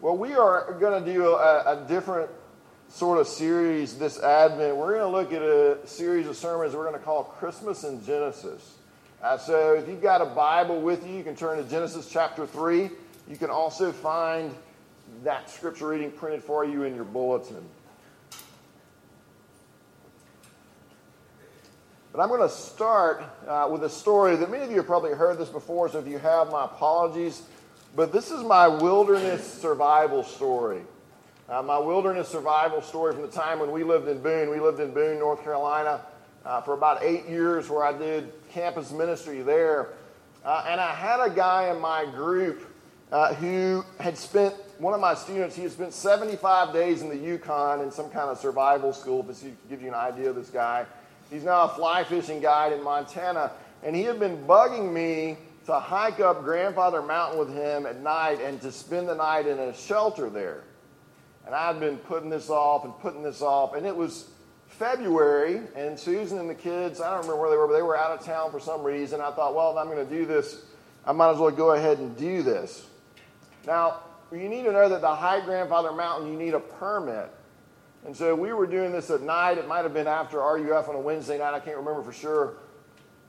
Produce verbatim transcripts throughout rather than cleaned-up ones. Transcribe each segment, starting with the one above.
Well, we are going to do a, a different sort of series this Advent. We're going to look at a series of sermons we're going to call Christmas in Genesis. Uh, so if you've got a Bible with you, you can turn to Genesis chapter three. You can also find that scripture reading printed for you in your bulletin. But I'm going to start uh, with a story that many of you have probably heard this before, so if you have, my apologies. But this is my wilderness survival story. Uh, my wilderness survival story from the time when we lived in Boone. We lived in Boone, North Carolina, uh, for about eight years where I did campus ministry there. Uh, and I had a guy in my group uh, who had spent, one of my students, he had spent seventy-five days in the Yukon in some kind of survival school, just to give you an idea of this guy. He's now a fly fishing guide in Montana, and he had been bugging me to hike up Grandfather Mountain with him at night and to spend the night in a shelter there. And I'd been putting this off and putting this off, and it was February, and Susan and the kids, I don't remember where they were, but they were out of town for some reason. I thought, well, if I'm going to do this, I might as well go ahead and do this. Now, you need to know that to hike Grandfather Mountain, you need a permit. And so we were doing this at night. It might have been after R U F on a Wednesday night. I can't remember for sure.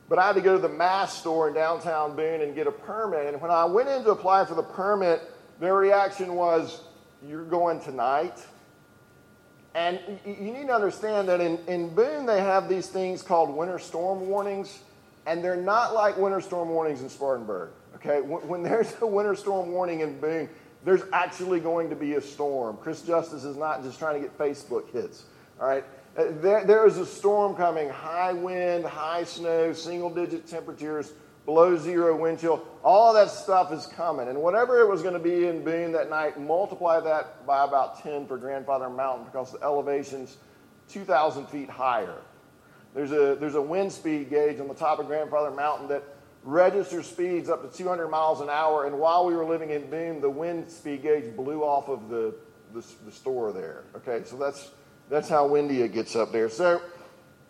But I had to go to the mask store in downtown Boone and get a permit. And when I went in to apply for the permit, their reaction was, you're going tonight? And you need to understand that in, in Boone, they have these things called winter storm warnings. And they're not like winter storm warnings in Spartanburg. Okay, When, when there's a winter storm warning in Boone, there's actually going to be a storm. Chris Justice is not just trying to get Facebook hits. All right, there, there is a storm coming. High wind, high snow, single-digit temperatures, below zero wind chill. All that stuff is coming. And whatever it was going to be in Boone that night, multiply that by about ten for Grandfather Mountain because the elevation's two thousand feet higher. There's a there's a wind speed gauge on the top of Grandfather Mountain that register speeds up to two hundred miles an hour, and while we were living in Boone, the wind speed gauge blew off of the, the the store there. Okay, so that's that's how windy it gets up there. So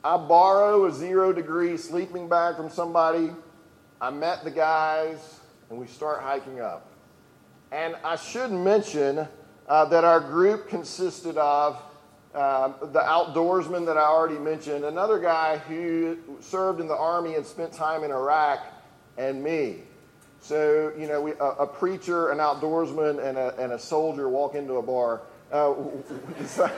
I borrow a zero-degree sleeping bag from somebody. I met the guys, and we start hiking up. And I should mention uh, that our group consisted of Uh, the outdoorsman that I already mentioned, another guy who served in the Army and spent time in Iraq, and me. So, you know, we, a, a preacher, an outdoorsman, and a, and a soldier walk into a bar, uh, decide,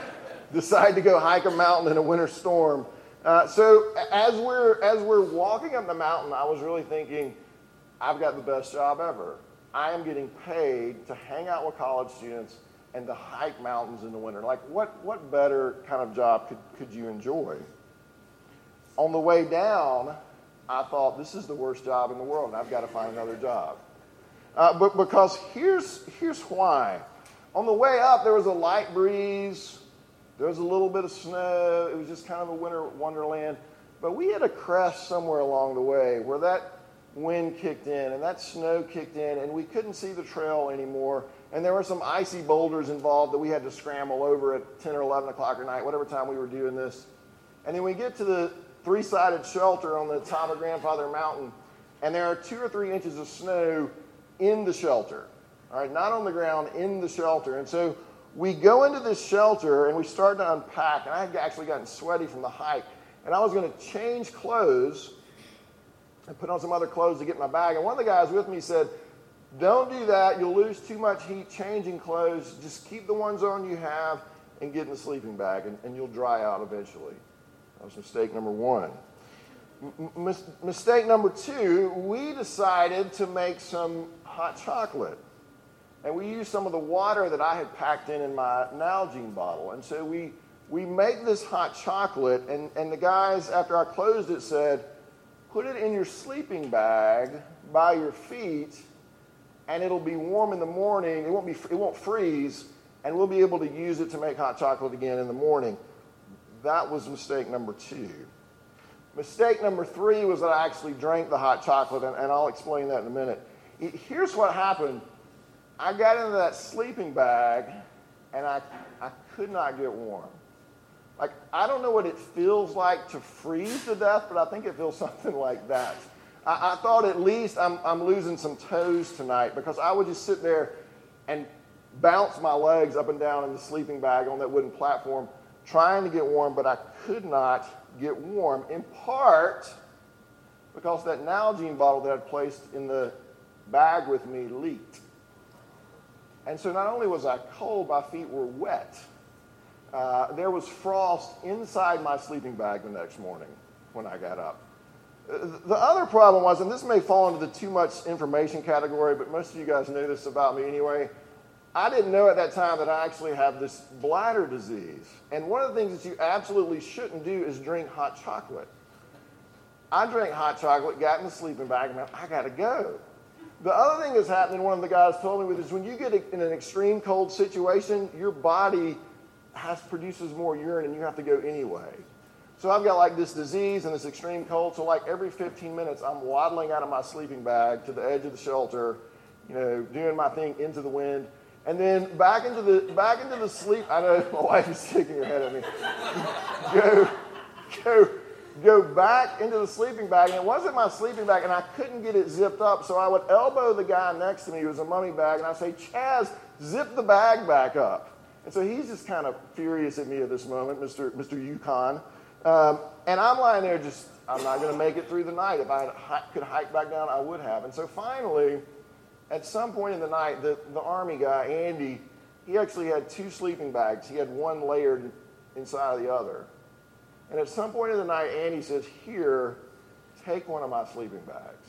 decide to go hike a mountain in a winter storm. Uh, so as we're, as we're walking up the mountain, I was really thinking, I've got the best job ever. I am getting paid to hang out with college students and to hike mountains in the winter. Like, what what better kind of job could, could you enjoy? On the way down, I thought, this is the worst job in the world, and I've got to find another job. Uh, but because here's here's why. On the way up, there was a light breeze. There was a little bit of snow. It was just kind of a winter wonderland. But we had a crash somewhere along the way where that wind kicked in, and that snow kicked in, and we couldn't see the trail anymore. And there were some icy boulders involved that we had to scramble over at ten or eleven o'clock at night, whatever time we were doing this. And then we get to the three-sided shelter on the top of Grandfather Mountain, and there are two or three inches of snow in the shelter, all right, not on the ground, in the shelter. And so we go into this shelter, and we start to unpack, and I had actually gotten sweaty from the hike, and I was going to change clothes and put on some other clothes to get my bag. And one of the guys with me said, don't do that. You'll lose too much heat changing clothes. Just keep the ones on you have and get in the sleeping bag, and, and you'll dry out eventually. That was mistake number one. M- mistake number two, we decided to make some hot chocolate. And we used some of the water that I had packed in in my Nalgene bottle. And so we, we make this hot chocolate, and, and the guys, after I closed it, said, put it in your sleeping bag by your feet, and it'll be warm in the morning. It won't be. It won't freeze, and we'll be able to use it to make hot chocolate again in the morning. That was mistake number two. Mistake number three was that I actually drank the hot chocolate, and, and I'll explain that in a minute. It, here's what happened. I got into that sleeping bag, and I, I could not get warm. Like, I don't know what it feels like to freeze to death, but I think it feels something like that. I thought at least I'm, I'm losing some toes tonight because I would just sit there and bounced my legs up and down in the sleeping bag on that wooden platform, trying to get warm, but I could not get warm, in part because that Nalgene bottle that I'd placed in the bag with me leaked. And so not only was I cold, my feet were wet. Uh, there was frost inside my sleeping bag the next morning when I got up. The other problem was, and this may fall into the too much information category, but most of you guys knew this about me anyway, I didn't know at that time that I actually have this bladder disease. And one of the things that you absolutely shouldn't do is drink hot chocolate. I drank hot chocolate, got in the sleeping bag, and I got to go. The other thing that's happening, one of the guys told me, is when you get in an extreme cold situation, your body has produces more urine and you have to go anyway. So I've got like this disease and this extreme cold, so like every fifteen minutes I'm waddling out of my sleeping bag to the edge of the shelter, you know, doing my thing into the wind, and then back into the back into the sleep. I know my wife is shaking her head at me. go, go, go back into the sleeping bag, and it wasn't my sleeping bag, and I couldn't get it zipped up, so I would elbow the guy next to me who was a mummy bag, and I'd say, Chaz, zip the bag back up. And so he's just kind of furious at me at this moment, Mister Mister Yukon. Um, and I'm lying there just, I'm not going to make it through the night. If I had, could hike back down, I would have. And so finally, at some point in the night, the, the Army guy, Andy, he actually had two sleeping bags. He had one layered inside of the other. And at some point in the night, Andy says, here, take one of my sleeping bags.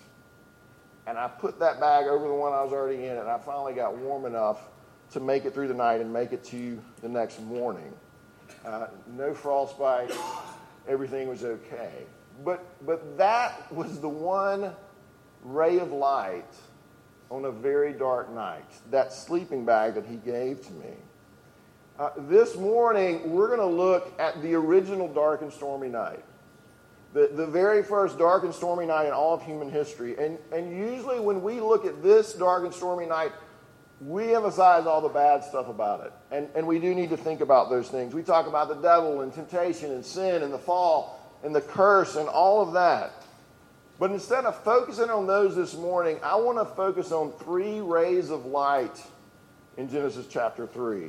And I put that bag over the one I was already in, and I finally got warm enough to make it through the night and make it to the next morning. Uh, no frostbite. Everything was okay. But but that was the one ray of light on a very dark night, that sleeping bag that he gave to me. Uh, this morning, we're going to look at the original dark and stormy night, the, the very first dark and stormy night in all of human history. And, and usually when we look at this dark and stormy night, we emphasize all the bad stuff about it, and, and we do need to think about those things. We talk about the devil and temptation and sin and the fall and the curse and all of that. But instead of focusing on those this morning, I want to focus on three rays of light in Genesis chapter three.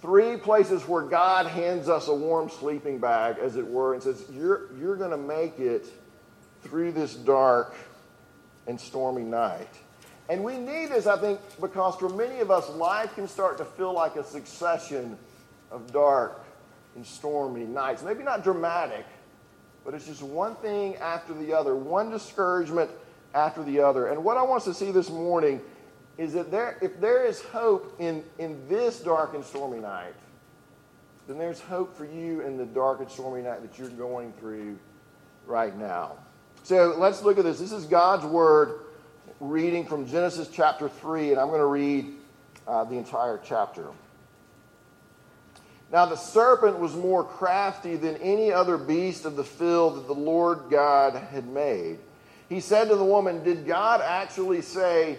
Three places where God hands us a warm sleeping bag, as it were, and says, you're, you're going to make it through this dark and stormy night. And we need this, I think, because for many of us, life can start to feel like a succession of dark and stormy nights. Maybe not dramatic, but it's just one thing after the other, one discouragement after the other. And what I want us to see this morning is that there, if there is hope in, in this dark and stormy night, then there's hope for you in the dark and stormy night that you're going through right now. So let's look at this. This is God's Word, reading from Genesis chapter three, and I'm going to read uh, the entire chapter. Now the serpent was more crafty than any other beast of the field that the Lord God had made. He said to the woman, did God actually say,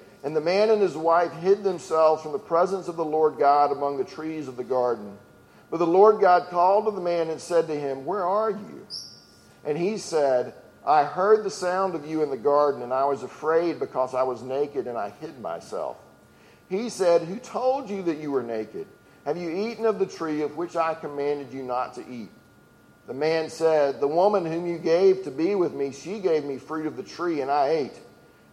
And the man and his wife hid themselves from the presence of the Lord God among the trees of the garden. But the Lord God called to the man and said to him, where are you? And he said, I heard the sound of you in the garden, and I was afraid because I was naked, and I hid myself. He said, who told you that you were naked? Have you eaten of the tree of which I commanded you not to eat? The man said, the woman whom you gave to be with me, she gave me fruit of the tree, and I ate.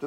To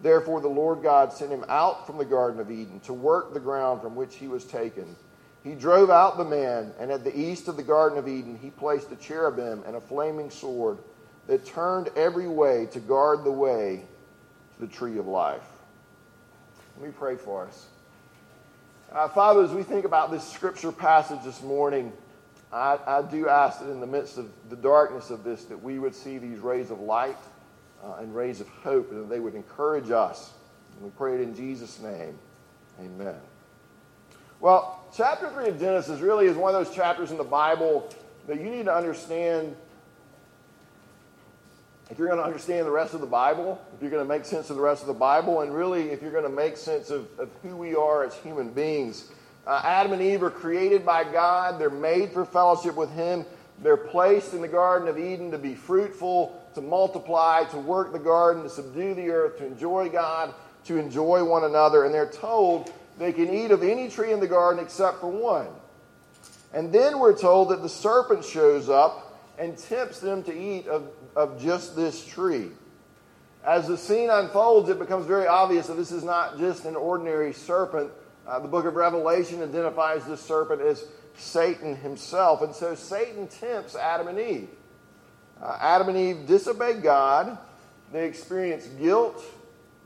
Therefore the Lord God sent him out from the Garden of Eden to work the ground from which he was taken. He drove out the man, and at the east of the Garden of Eden he placed a cherubim and a flaming sword that turned every way to guard the way to the tree of life. Let me pray for us. Uh, Father, as we think about this scripture passage this morning, I, I do ask that in the midst of the darkness of this, that we would see these rays of light uh, and rays of hope, and that they would encourage us. And we pray it in Jesus' name. Amen. Well, chapter three of Genesis really is one of those chapters in the Bible that you need to understand if you're going to understand the rest of the Bible, if you're going to make sense of the rest of the Bible, and really if you're going to make sense of, of who we are as human beings. Uh, Adam and Eve are created by God. They're made for fellowship with Him. They're placed in the Garden of Eden to be fruitful, to multiply, to work the garden, to subdue the earth, to enjoy God, to enjoy one another. And they're told they can eat of any tree in the garden except for one. And then we're told that the serpent shows up and tempts them to eat of, of just this tree. As the scene unfolds, it becomes very obvious that this is not just an ordinary serpent. Uh, the book of Revelation identifies this serpent as Satan himself. And so Satan tempts Adam and Eve. Uh, Adam and Eve disobey God. They experience guilt.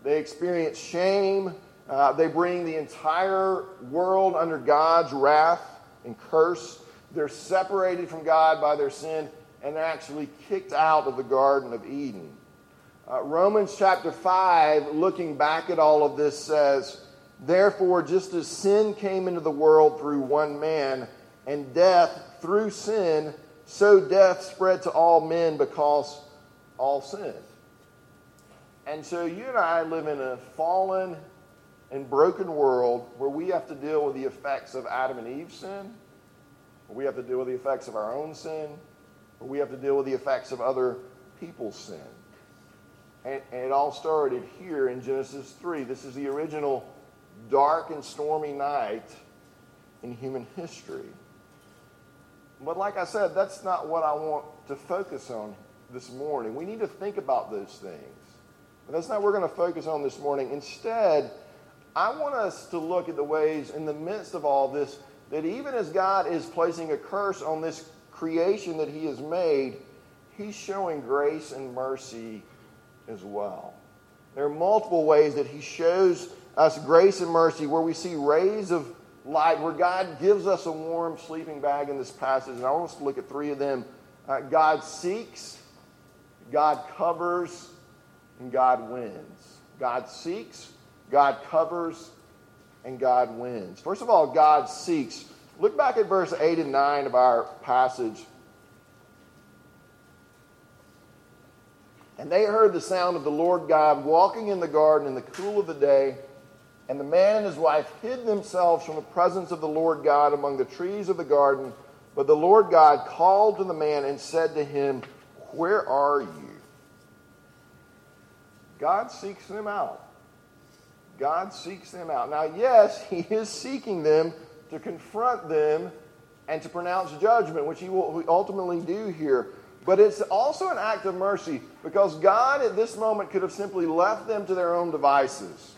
They experience shame. Uh, they bring the entire world under God's wrath and curse. They're separated from God by their sin and actually kicked out of the Garden of Eden. Uh, Romans chapter five, looking back at all of this, says, therefore, just as sin came into the world through one man, and death through sin, so death spread to all men because all sinned. And so you and I live in a fallen and broken world where we have to deal with the effects of Adam and Eve's sin, where we have to deal with the effects of our own sin, where we have to deal with the effects of other people's sin. And, and it all started here in Genesis three. This is the original dark and stormy night in human history. But like I said, that's not what I want to focus on this morning. We need to think about those things. But that's not what we're going to focus on this morning. Instead, I want us to look at the ways in the midst of all this that even as God is placing a curse on this creation that He has made, He's showing grace and mercy as well. There are multiple ways that He shows us grace and mercy where we see rays of light, where God gives us a warm sleeping bag in this passage. And I want us to look at three of them. Uh, God seeks, God covers, and God wins. God seeks, God covers, and God wins. First of all, God seeks. Look back at verse eight and nine of our passage. And they heard the sound of the Lord God walking in the garden in the cool of the day, and the man and his wife hid themselves from the presence of the Lord God among the trees of the garden. But the Lord God called to the man and said to him, where are you? God seeks them out. God seeks them out. Now, yes, He is seeking them to confront them and to pronounce judgment, which he will ultimately do here. But it's also an act of mercy, because God at this moment could have simply left them to their own devices.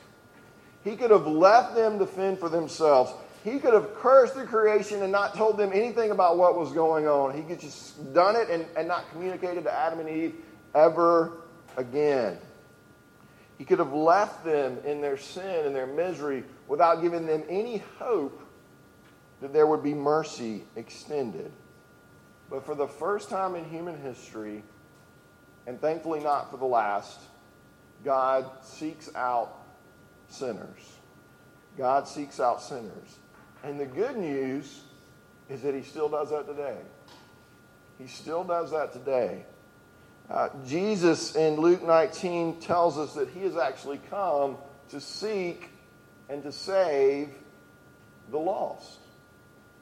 He could have left them to fend for themselves. He could have cursed the creation and not told them anything about what was going on. He could just done it and, and not communicated to Adam and Eve ever again. He could have left them in their sin and their misery without giving them any hope that there would be mercy extended. But for the first time in human history, and thankfully not for the last, God seeks out sinners. God seeks out sinners. And the good news is that he still does that today. He still does that today. Uh, Jesus in Luke nineteen tells us that he has actually come to seek and to save the lost.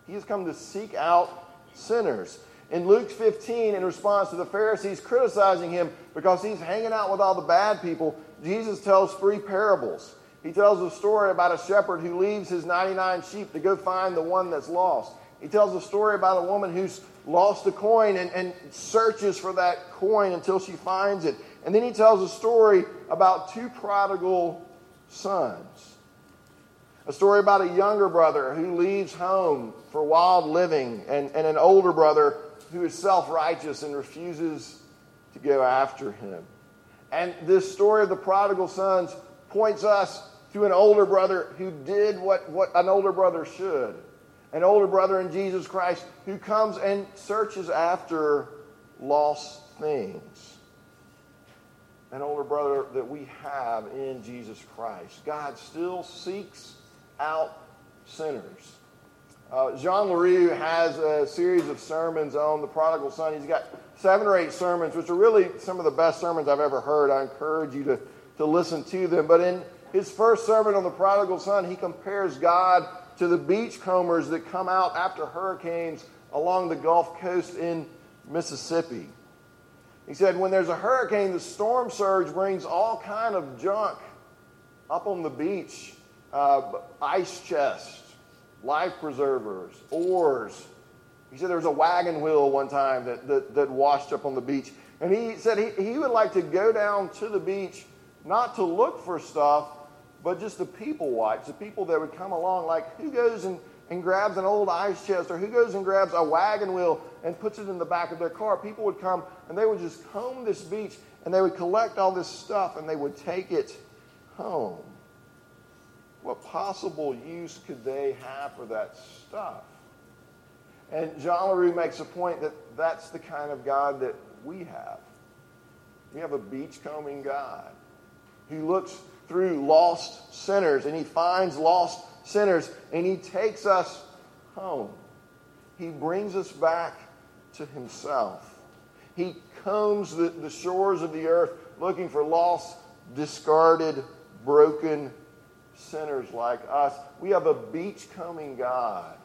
He has come to seek out sinners. In Luke fifteen, in response to the Pharisees criticizing him because he's hanging out with all the bad people, Jesus tells three parables. He tells a story about a shepherd who leaves his ninety-nine sheep to go find the one that's lost. He tells a story about a woman who's lost a coin and, and searches for that coin until she finds it. And then he tells a story about two prodigal sons. A story about a younger brother who leaves home for wild living, and, and an older brother who is self-righteous and refuses to go after him. And this story of the prodigal sons points us to an older brother who did what, what an older brother should. An older brother in Jesus Christ who comes and searches after lost things. An older brother that we have in Jesus Christ. God still seeks out sinners. Uh, Jean Leroux has a series of sermons on the prodigal son. He's got seven or eight sermons, which are really some of the best sermons I've ever heard. I encourage you to, to listen to them. But in his first sermon on the prodigal son, he compares God to the beachcombers that come out after hurricanes along the Gulf Coast in Mississippi. He said, when there's a hurricane, the storm surge brings all kind of junk up on the beach. Uh, ice chests, life preservers, oars. He said there was a wagon wheel one time that, that, that washed up on the beach. And he said he, he would like to go down to the beach, not to look for stuff, but just the people watch, the people that would come along. Like, who goes and, and grabs an old ice chest, or who goes and grabs a wagon wheel and puts it in the back of their car? People would come and they would just comb this beach, and they would collect all this stuff and they would take it home. What possible use could they have for that stuff? And Jean Leroux makes a point that that's the kind of God that we have. We have a beachcombing God who looks through lost sinners, and he finds lost sinners, and he takes us home. He brings us back to himself. He combs the, the shores of the earth looking for lost, discarded, broken sinners like us. We have a beachcombing God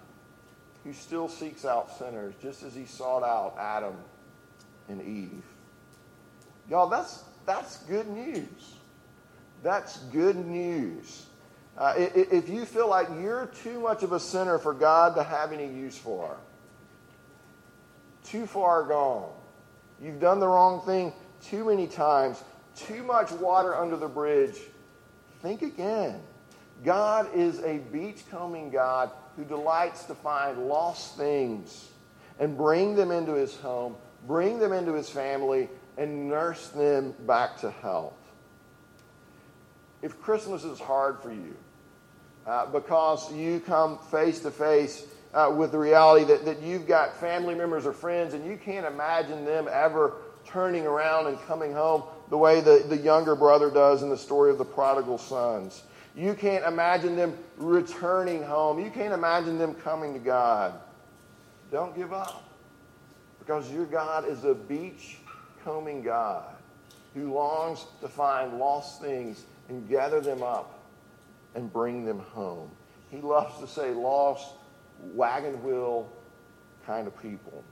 who still seeks out sinners, just as he sought out Adam and Eve. Y'all, that's that's good news. That's good news. Uh, if you feel like you're too much of a sinner for God to have any use for, too far gone, you've done the wrong thing too many times, too much water under the bridge, think again. God is a beachcombing God who delights to find lost things and bring them into his home, bring them into his family, and nurse them back to health. If Christmas is hard for you uh, because you come face to face with the reality that, that you've got family members or friends and you can't imagine them ever turning around and coming home the way the, the younger brother does in the story of the prodigal sons. You can't imagine them returning home. You can't imagine them coming to God. Don't give up, because your God is a beachcombing God who longs to find lost things and gather them up and bring them home. He loves to say lost, wagon wheel kind of people.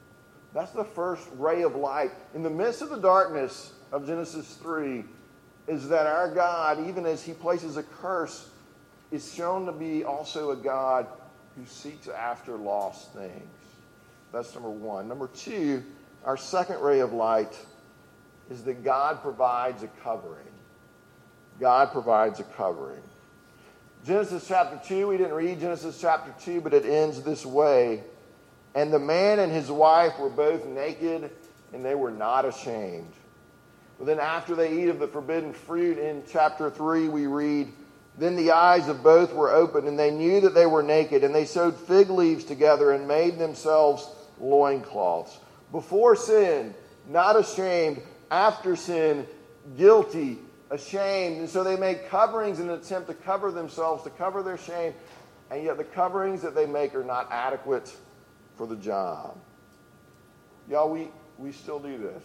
That's the first ray of light. In the midst of the darkness of Genesis three, is that our God, even as he places a curse, is shown to be also a God who seeks after lost things. That's number one. Number two, our second ray of light is that God provides a covering. God provides a covering. Genesis chapter two, we didn't read Genesis chapter two, but it ends this way. And the man and his wife were both naked, and they were not ashamed. But then after they eat of the forbidden fruit in chapter three, we read, Then the eyes of both were opened, and they knew that they were naked, and they sewed fig leaves together and made themselves loincloths. Before sin, not ashamed. After sin, guilty, ashamed. And so they make coverings in an attempt to cover themselves, to cover their shame. And yet the coverings that they make are not adequate for the job. Y'all, we, we still do this.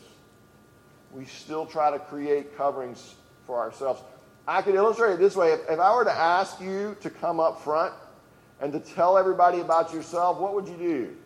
We still try to create coverings for ourselves. I could illustrate it this way. If, if I were to ask you to come up front and to tell everybody about yourself, what would you do?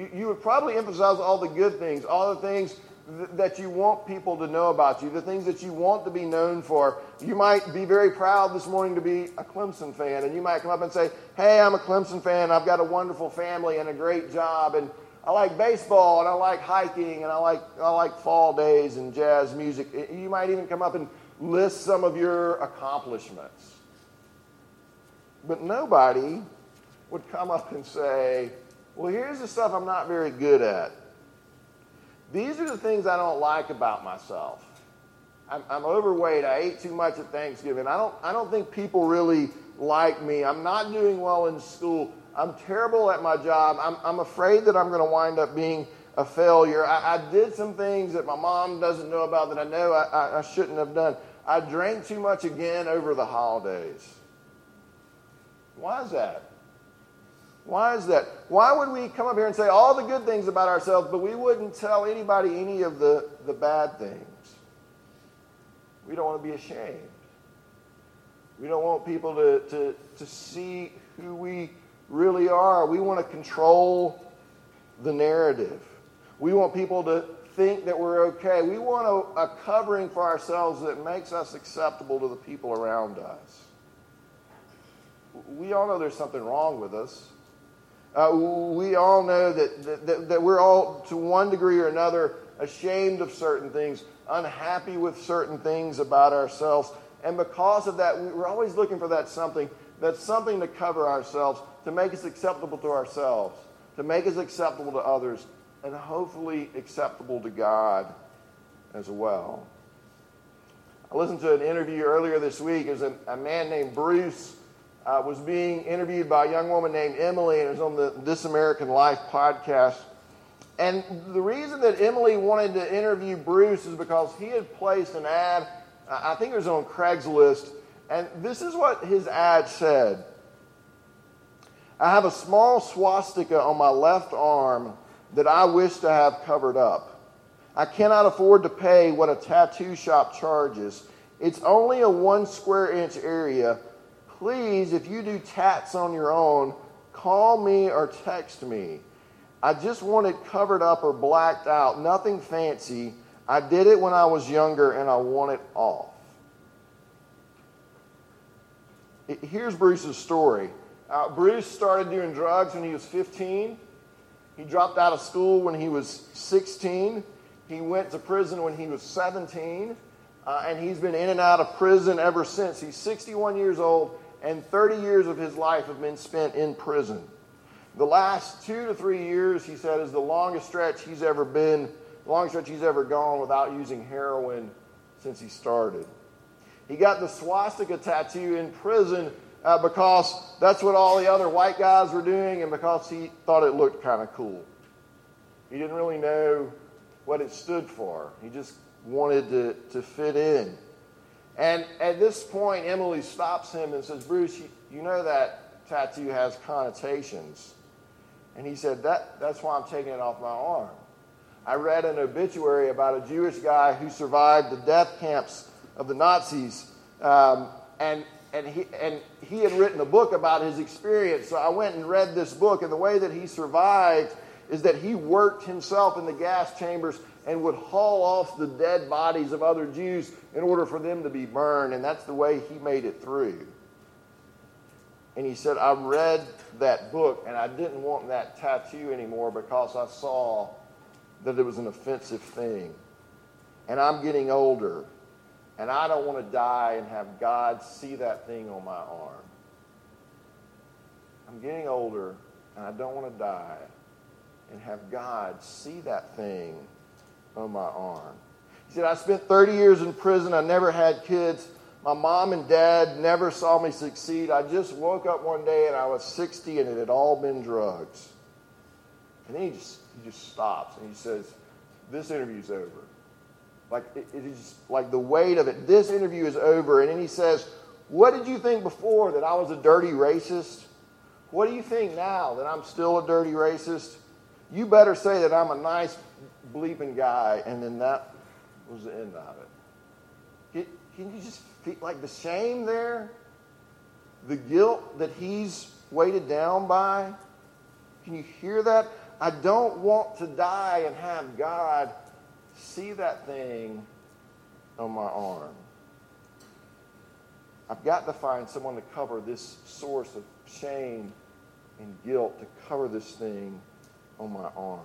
You, you would probably emphasize all the good things, all the things th- that you want people to know about you, the things that you want to be known for. You might be very proud this morning to be a Clemson fan, and you might come up and say, hey, I'm a Clemson fan. I've got a wonderful family and a great job, and I like baseball, and I like hiking, and I like I like fall days and jazz music. You might even come up and list some of your accomplishments. But nobody would come up and say, well, here's the stuff I'm not very good at. These are the things I don't like about myself. I'm, I'm overweight. I ate too much at Thanksgiving. I don't, I don't think people really like me. I'm not doing well in school. I'm terrible at my job. I'm, I'm afraid that I'm going to wind up being a failure. I, I did some things that my mom doesn't know about that I know I, I, I shouldn't have done. I drank too much again over the holidays. Why is that? Why is that? Why would we come up here and say all the good things about ourselves, but we wouldn't tell anybody any of the, the bad things? We don't want to be ashamed. We don't want people to, to, to see who we really are. We want to control the narrative. We want people to think that we're okay. We want a, a covering for ourselves that makes us acceptable to the people around us. We all know there's something wrong with us. Uh, we all know that, that, that we're all, to one degree or another, ashamed of certain things, unhappy with certain things about ourselves. And because of that, we're always looking for that something. That's something to cover ourselves, to make us acceptable to ourselves, to make us acceptable to others, and hopefully acceptable to God as well. I listened to an interview earlier this week. It was a, a man named Bruce uh, was being interviewed by a young woman named Emily, and it was on the This American Life podcast. And the reason that Emily wanted to interview Bruce is because he had placed an ad, I think it was on Craigslist, and this is what his ad said. I have a small swastika on my left arm that I wish to have covered up. I cannot afford to pay what a tattoo shop charges. It's only a one square inch area. Please, if you do tats on your own, call me or text me. I just want it covered up or blacked out. Nothing fancy. I did it when I was younger and I want it off. Here's Bruce's story. Uh, Bruce started doing drugs when he was fifteen. He dropped out of school when he was sixteen. He went to prison when he was seventeen. Uh, and he's been in and out of prison ever since. He's sixty-one years old, and thirty years of his life have been spent in prison. The last two to three years, he said, is the longest stretch he's ever been, the longest stretch he's ever gone without using heroin since he started. He got the swastika tattoo in prison uh, because that's what all the other white guys were doing and because he thought it looked kind of cool. He didn't really know what it stood for. He just wanted to, to fit in. And at this point, Emily stops him and says, Bruce, you, you know that tattoo has connotations. And he said, that that's why I'm taking it off my arm. I read an obituary about a Jewish guy who survived the death camps of the Nazis, um, and and he and he had written a book about his experience. So I went and read this book, and the way that he survived is that he worked himself in the gas chambers and would haul off the dead bodies of other Jews in order for them to be burned, and that's the way he made it through. and he said, I read that book and I didn't want that tattoo anymore because I saw that it was an offensive thing. And I'm getting older, and I don't want to die and have God see that thing on my arm. I'm getting older, and I don't want to die and have God see that thing on my arm. He said, I spent thirty years in prison. I never had kids. My mom and dad never saw me succeed. I just woke up one day, and I was sixty, and it had all been drugs. And then he just, he just stops, and he says, this interview's over. Like, it, it is like the weight of it. This interview is over. And then he says, what did you think before, that I was a dirty racist? What do you think now, that I'm still a dirty racist? You better say that I'm a nice bleeping guy. And then that was the end of it. Can you just feel like the shame there? The guilt that he's weighted down by? Can you hear that? I don't want to die and have God see that thing on my arm. I've got to find someone to cover this source of shame and guilt, to cover this thing on my arm.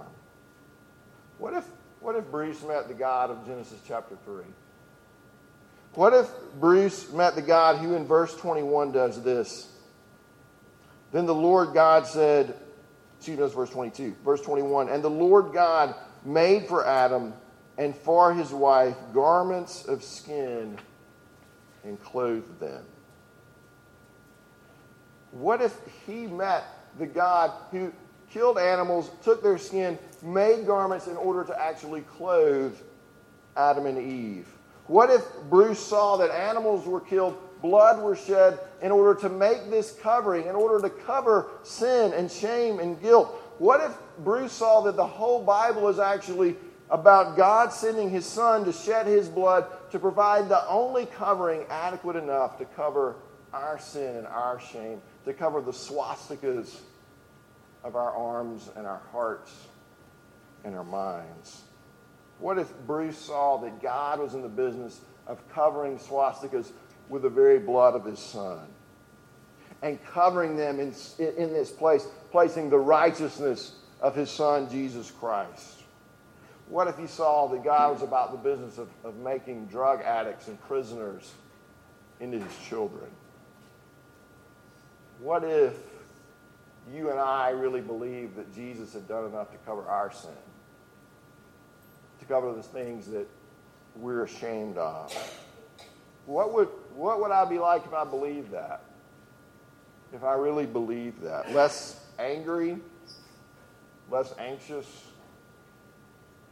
What if, what if Bruce met the God of Genesis chapter three? What if Bruce met the God who in verse twenty-one does this? Then the Lord God said, excuse me, that's verse twenty-two, verse twenty-one, and the Lord God made for Adam and for his wife garments of skin and clothed them. What if he met the God who killed animals, took their skin, made garments in order to actually clothe Adam and Eve? What if Bruce saw that animals were killed, blood were shed in order to make this covering, in order to cover sin and shame and guilt? What if Bruce saw that the whole Bible is actually about God sending his son to shed his blood to provide the only covering adequate enough to cover our sin and our shame, to cover the swastikas of our arms and our hearts and our minds? What if Bruce saw that God was in the business of covering swastikas with the very blood of his son and covering them in, in this place, placing the righteousness of his son, Jesus Christ? What if he saw that God was about the business of, of making drug addicts and prisoners into his children? What if you and I really believed that Jesus had done enough to cover our sin, to cover the things that we're ashamed of? What would, what would I be like if I believed that? If I really believed that? Less angry, less anxious,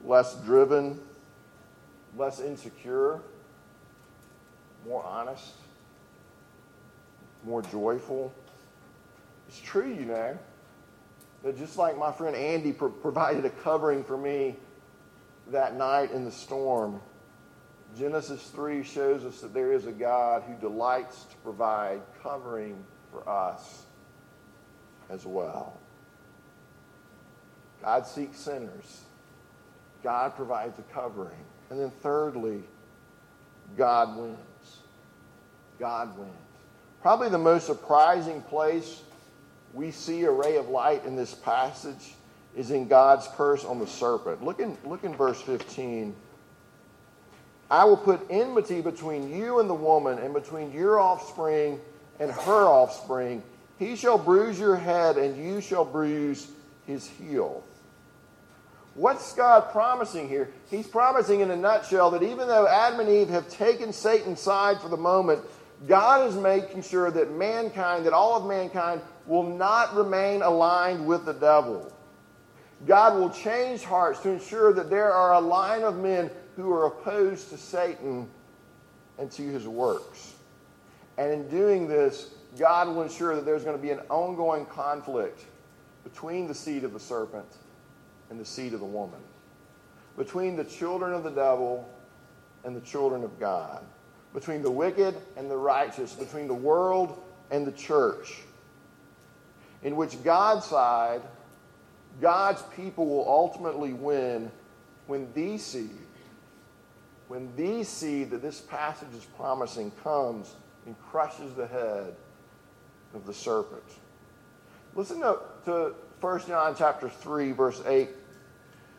less driven, less insecure, more honest, more joyful. It's true, you know, that just like my friend Andy pro- provided a covering for me that night in the storm, Genesis three shows us that there is a God who delights to provide covering for us as well. God seeks sinners. God provides a covering. And then thirdly, God wins. God wins. Probably the most surprising place we see a ray of light in this passage is in God's curse on the serpent. Look in, look in verse fifteen. I will put enmity between you and the woman, and between your offspring and her offspring. He shall bruise your head, and you shall bruise his heel. What's God promising here? He's promising in a nutshell that even though Adam and Eve have taken Satan's side for the moment, God is making sure that mankind, that all of mankind, will not remain aligned with the devil. God will change hearts to ensure that there are a line of men who are opposed to Satan and to his works. And in doing this, God will ensure that there's going to be an ongoing conflict between the seed of the serpent and the seed of the woman, between the children of the devil and the children of God, between the wicked and the righteous, between the world and the church, in which God's side, God's people will ultimately win when the seed, when the seed that this passage is promising comes and crushes the head of the serpent. Listen up to First John chapter three, verse eight.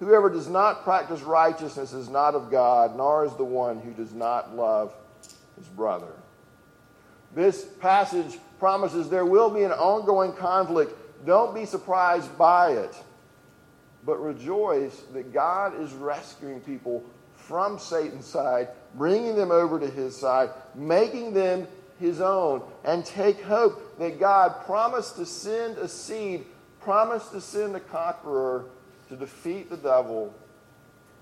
Whoever does not practice righteousness is not of God, nor is the one who does not love his brother. This passage promises there will be an ongoing conflict. Don't be surprised by it, but rejoice that God is rescuing people from Satan's side, bringing them over to his side, making them his own, and take hope that God promised to send a seed, promised to send a conqueror to defeat the devil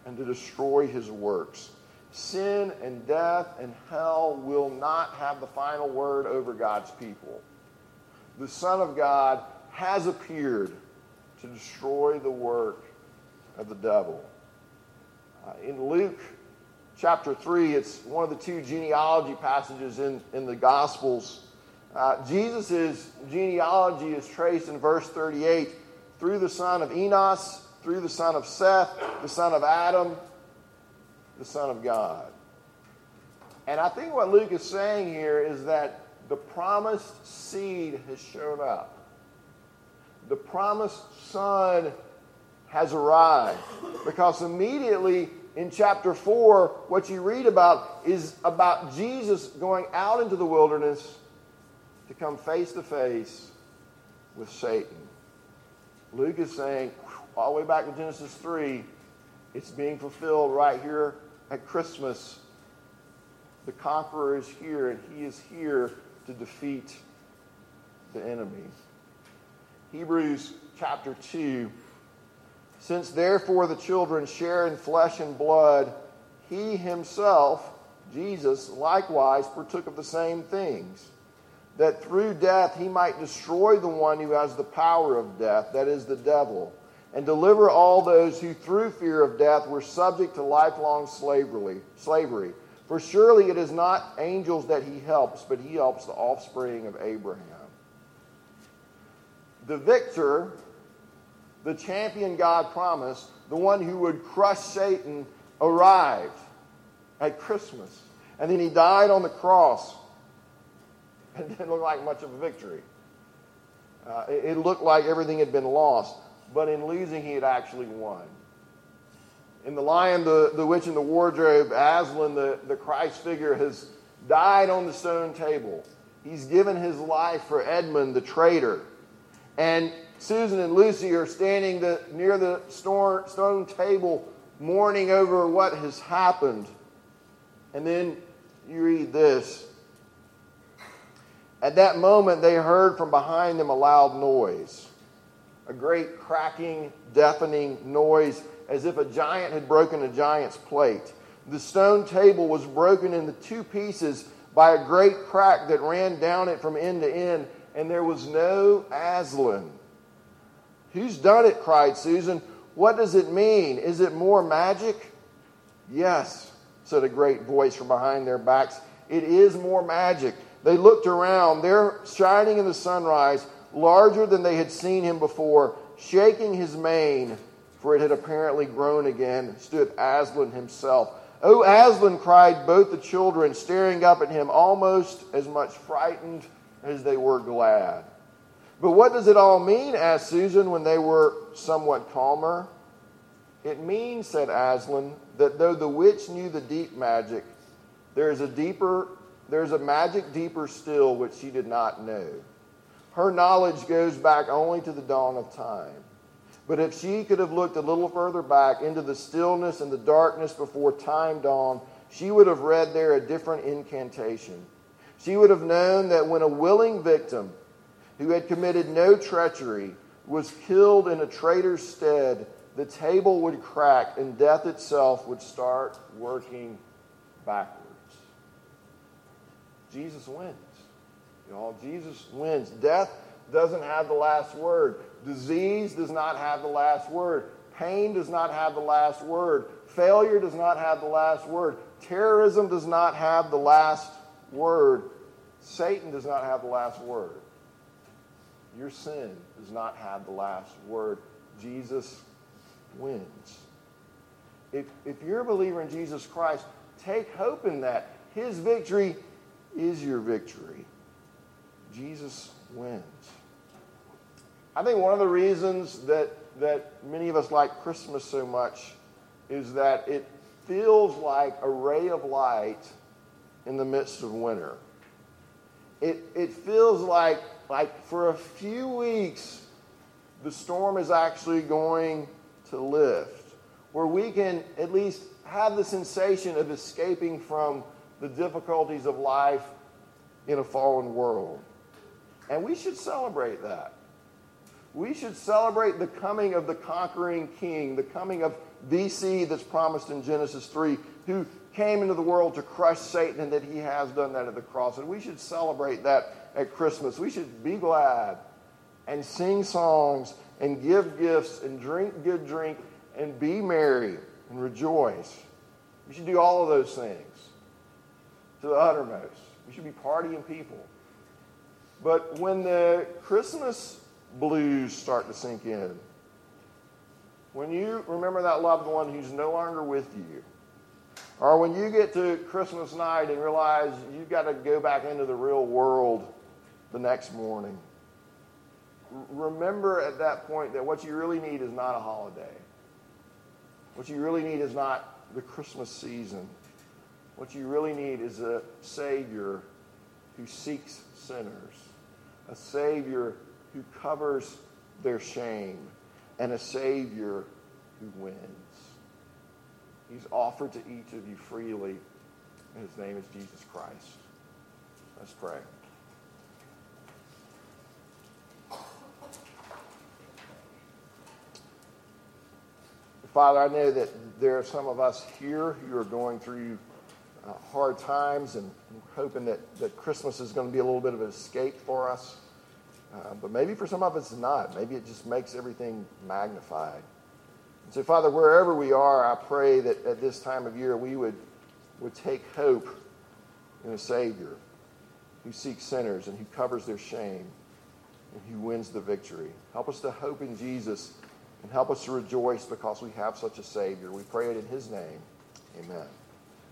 and to destroy his works. Sin and death and hell will not have the final word over God's people. The Son of God has appeared to destroy the work of the devil. Uh, in Luke chapter three, it's one of the two genealogy passages in, in the Gospels. Uh, Jesus' genealogy is traced in verse thirty-eight through the son of Enos, through the son of Seth, the son of Adam, the Son of God. And I think what Luke is saying here is that the promised seed has shown up. The promised son has arrived, because immediately in chapter four, what you read about is about Jesus going out into the wilderness to come face to face with Satan. Luke is saying, all the way back to Genesis three, it's being fulfilled right here at Christmas. The conqueror is here, and he is here to defeat the enemy. Hebrews chapter two. Since therefore the children share in flesh and blood, he himself, Jesus, likewise partook of the same things, that through death he might destroy the one who has the power of death, that is the devil, and deliver all those who through fear of death were subject to lifelong slavery. slavery. For surely it is not angels that he helps, but he helps the offspring of Abraham. The victor, the champion God promised, the one who would crush Satan, arrived at Christmas. And then he died on the cross. It didn't look like much of a victory. Uh, it, it looked like everything had been lost. But in losing, he had actually won. In The Lion, the, the Witch, and the Wardrobe, Aslan, the, the Christ figure, has died on the stone table. He's given his life for Edmund, the traitor. And Susan and Lucy are standing the, near the store, stone table, mourning over what has happened. And then you read this. At that moment, they heard from behind them a loud noise, a great cracking, deafening noise, as if a giant had broken a giant's plate. The stone table was broken into two pieces by a great crack that ran down it from end to end, and there was no Aslan. Who's done it? Cried Susan. What does it mean? Is it more magic? Yes, said a great voice from behind their backs. It is more magic. They looked around. There, shining in the sunrise, larger than they had seen him before, shaking his mane, for it had apparently grown again, stood Aslan himself. Oh, Aslan, cried both the children, staring up at him, almost as much frightened as they were glad. But what does it all mean? Asked Susan when they were somewhat calmer. It means, said Aslan, that though the witch knew the deep magic, there is a deeper, there is a magic deeper still which she did not know. Her knowledge goes back only to the dawn of time. But if she could have looked a little further back into the stillness and the darkness before time dawned, she would have read there a different incantation. She would have known that when a willing victim who had committed no treachery was killed in a traitor's stead, the table would crack and death itself would start working backwards. Jesus wins. You know, Jesus wins. Death doesn't have the last word. Disease does not have the last word. Pain does not have the last word. Failure does not have the last word. Terrorism does not have the last word. Satan does not have the last word. Your sin does not have the last word. Jesus wins. If, if you're a believer in Jesus Christ, take hope in that. His victory is your victory. Jesus wins. I think one of the reasons that, that many of us like Christmas so much is that it feels like a ray of light in the midst of winter. It it feels like, like for a few weeks, the storm is actually going to lift, where we can at least have the sensation of escaping from the difficulties of life in a fallen world. And we should celebrate that. We should celebrate the coming of the conquering king, the coming of the seed that's promised in Genesis three, who came into the world to crush Satan, and that he has done that at the cross. And we should celebrate that at Christmas. We should be glad and sing songs and give gifts and drink good drink and be merry and rejoice. We should do all of those things to the uttermost. We should be partying people. But when the Christmas blues start to sink in, when you remember that loved one who's no longer with you, or when you get to Christmas night and realize you've got to go back into the real world the next morning, remember at that point that what you really need is not a holiday. What you really need is not the Christmas season. What you really need is a Savior who seeks sinners, a Savior who covers their shame, and a Savior who wins. He's offered to each of you freely, and his name is Jesus Christ. Let's pray. Father, I know that there are some of us here who are going through uh, hard times, and hoping that, that Christmas is going to be a little bit of an escape for us. Uh, but maybe for some of us it's not. Maybe it just makes everything magnified. And so, Father, wherever we are, I pray that at this time of year we would, would take hope in a Savior who seeks sinners and who covers their shame and who wins the victory. Help us to hope in Jesus and help us to rejoice because we have such a Savior. We pray it in his name. Amen.